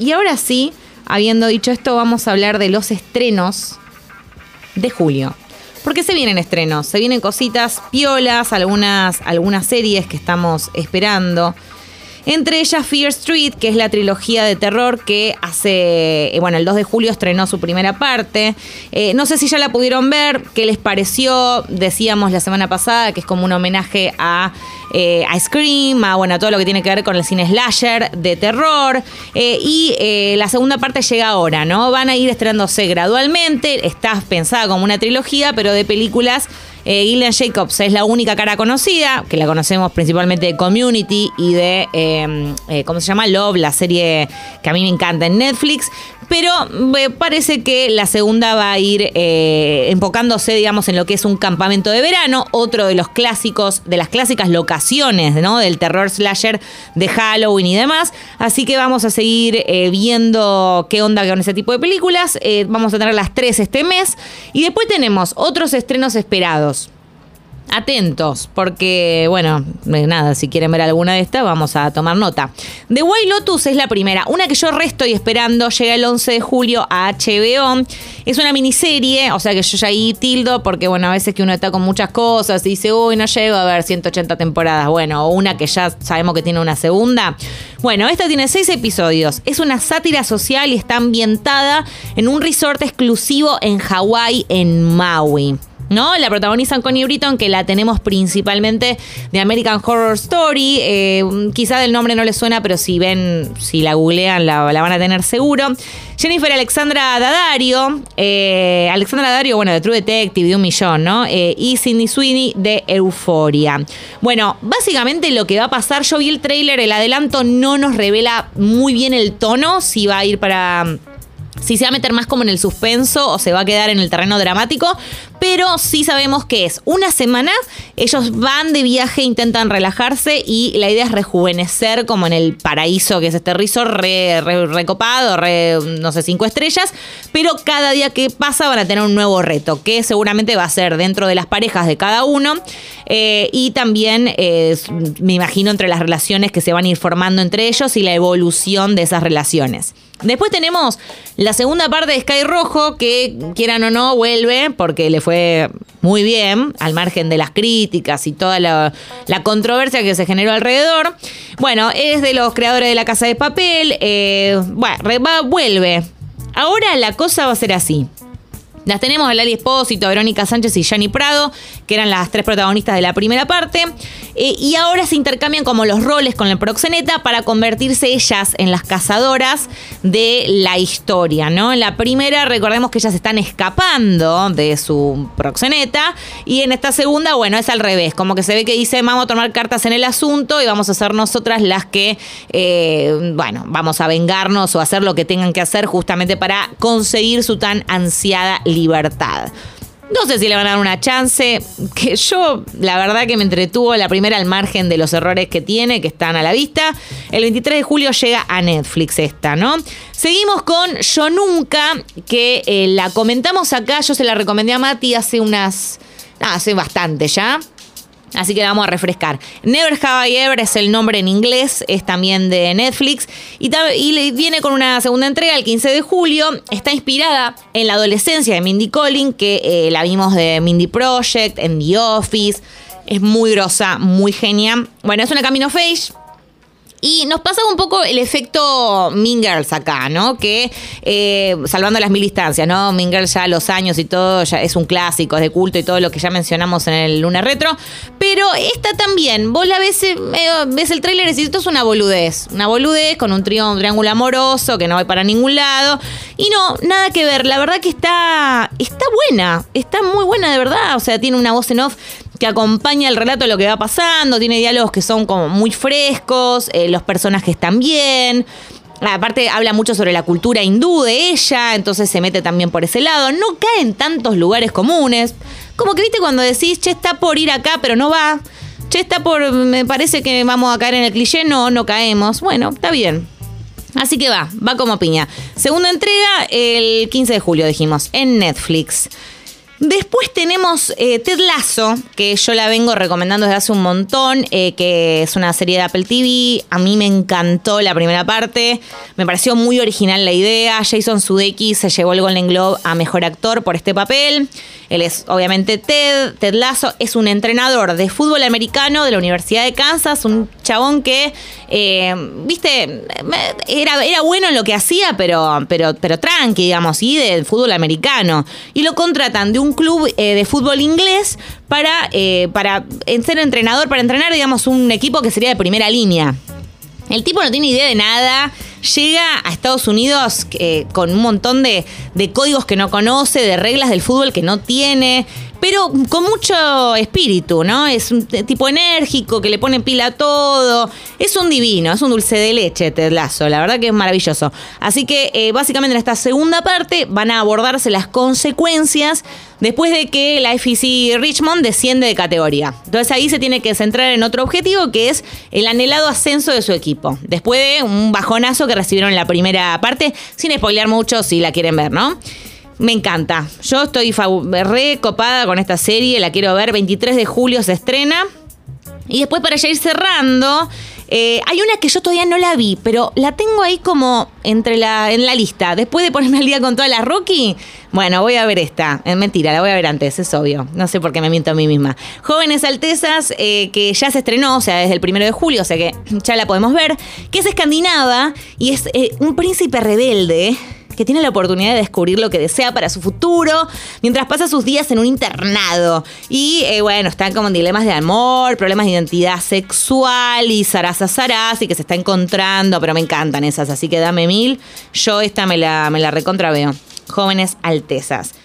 Y ahora sí, habiendo dicho esto, vamos a hablar de los estrenos de julio. Porque se vienen estrenos, se vienen cositas piolas, algunas series que estamos esperando. Entre ellas Fear Street, que es la trilogía de terror que hace... Bueno, el 2 de julio estrenó su primera parte. No sé si ya la pudieron ver, qué les pareció. Decíamos la semana pasada que es como un homenaje a Scream, a todo lo que tiene que ver con el cine slasher de terror. Y la segunda parte llega ahora, ¿no? Van a ir estrenándose gradualmente. Está pensada como una trilogía, pero de películas... Gillian Jacobs es la única cara conocida, que la conocemos principalmente de Community y de, Love, la serie que a mí me encanta en Netflix. Pero me parece que la segunda va a ir enfocándose, digamos, en lo que es un campamento de verano, otro de los clásicos, de las clásicas locaciones, ¿no? Del terror slasher de Halloween y demás. Así que vamos a seguir viendo qué onda con ese tipo de películas. Vamos a tener las 3 este mes. Y después tenemos otros estrenos esperados. Atentos, porque, bueno, nada, si quieren ver alguna de estas, vamos a tomar nota. The White Lotus es la primera, una que yo re estoy esperando, llega el 11 de julio a HBO. Es una miniserie, o sea que yo ya ahí tildo, porque, bueno, a veces que uno está con muchas cosas y dice, uy, no llego a ver 180 temporadas, bueno, o una que ya sabemos que tiene una segunda. Bueno, esta tiene 6 episodios, es una sátira social y está ambientada en un resort exclusivo en Hawái, en Maui. ¿No? La protagonizan Connie Britton, que la tenemos principalmente de American Horror Story. Quizá del nombre no les suena, pero si la googlean, la van a tener seguro. Jennifer Alexandra Daddario. De True Detective, de 1.000.000, ¿no? Y Sydney Sweeney de Euphoria. Bueno, básicamente lo que va a pasar, yo vi el tráiler, el adelanto no nos revela muy bien el tono, si va a ir para... Si se va a meter más como en el suspenso o se va a quedar en el terreno dramático, pero sí sabemos que es una semana, ellos van de viaje, intentan relajarse y la idea es rejuvenecer como en el paraíso que es este resort recopado, no sé, 5 estrellas, pero cada día que pasa van a tener un nuevo reto, que seguramente va a ser dentro de las parejas de cada uno y también me imagino entre las relaciones que se van a ir formando entre ellos y la evolución de esas relaciones. Después tenemos la segunda parte de Sky Rojo, que quieran o no vuelve, porque le fue muy bien, al margen de las críticas y toda la controversia que se generó alrededor. Bueno, es de los creadores de La Casa de Papel, vuelve. Ahora la cosa va a ser así. Las tenemos a Lali Espósito, Verónica Sánchez y Jani Prado, que eran las 3 protagonistas de la primera parte. Y ahora se intercambian como los roles con el proxeneta para convertirse ellas en las cazadoras de la historia, ¿no? En la primera, recordemos que ellas están escapando de su proxeneta. Y en esta segunda, bueno, es al revés. Como que se ve que dice, vamos a tomar cartas en el asunto y vamos a ser nosotras las que, vamos a vengarnos o hacer lo que tengan que hacer justamente para conseguir su tan ansiada libertad. No sé si le van a dar una chance, que yo la verdad que me entretuvo la primera al margen de los errores que tiene, que están a la vista. El 23 de julio llega a Netflix esta, ¿no? Seguimos con Yo Nunca, que la comentamos acá, yo se la recomendé a Mati hace bastante ya. Así que la vamos a refrescar. Never Have I Ever es el nombre en inglés, es también de Netflix y viene con una segunda entrega el 15 de julio. Está inspirada en la adolescencia de Mindy Kaling, que la vimos de Mindy Project, en The Office. Es muy grosa, muy genia. Bueno, es una coming of age. Y nos pasa un poco el efecto Mean Girls acá, ¿no? Que, salvando las mil distancias, ¿no? Mean Girls ya los años y todo, ya es un clásico, es de culto y todo lo que ya mencionamos en el Luna Retro. Pero esta también, vos la ves el tráiler y decís, esto es una boludez con un triángulo amoroso que no va para ningún lado. Y no, nada que ver, la verdad que está buena, está muy buena de verdad, o sea, tiene una voz en off que acompaña el relato de lo que va pasando, tiene diálogos que son como muy frescos, los personajes también. Aparte habla mucho sobre la cultura hindú de ella, entonces se mete también por ese lado. No cae en tantos lugares comunes, como que viste cuando decís, che, está por ir acá, pero no va. Che, me parece que vamos a caer en el cliché, no caemos. Bueno, está bien. Así que va como piña. Segunda entrega el 15 de julio, dijimos, en Netflix. Después tenemos Ted Lasso, que yo la vengo recomendando desde hace un montón, que es una serie de Apple TV. A mí me encantó la primera parte. Me pareció muy original la idea. Jason Sudeikis se llevó el Golden Globe a Mejor Actor por este papel. Él es, obviamente, Ted Lasso. Es un entrenador de fútbol americano de la Universidad de Kansas. Un chabón que, viste, era bueno en lo que hacía, pero tranqui, digamos, y del fútbol americano. Y lo contratan de un club de fútbol inglés para ser entrenador, para entrenar, digamos, un equipo que sería de primera línea. El tipo no tiene idea de nada. Llega a Estados Unidos con un montón de códigos que no conoce, de reglas del fútbol que no tiene, pero con mucho espíritu, ¿no? Es un tipo enérgico que le pone pila a todo. Es un divino, es un dulce de leche, Ted Lasso. La verdad que es maravilloso. Así que básicamente en esta segunda parte van a abordarse las consecuencias después de que la FEC Richmond desciende de categoría. Entonces ahí se tiene que centrar en otro objetivo, que es el anhelado ascenso de su equipo, después de un bajonazo que recibieron en la primera parte, sin spoilear mucho si la quieren ver, ¿no? Me encanta. Yo estoy re copada con esta serie, la quiero ver. 23 de julio se estrena. Y después, para ya ir cerrando, hay una que yo todavía no la vi, pero la tengo ahí como en la lista. Después de ponerme al día con todas las Rocky, bueno, voy a ver esta. Mentira, la voy a ver antes, es obvio. No sé por qué me miento a mí misma. Jóvenes Altezas, que ya se estrenó, o sea, desde el 1 de julio, o sea que ya la podemos ver, que es escandinava y es un príncipe rebelde que tiene la oportunidad de descubrir lo que desea para su futuro mientras pasa sus días en un internado. Y bueno, están como en dilemas de amor, problemas de identidad sexual y zaraza y que se está encontrando, pero me encantan esas, así que dame 1000. Yo esta me la recontraveo. Jóvenes Altezas.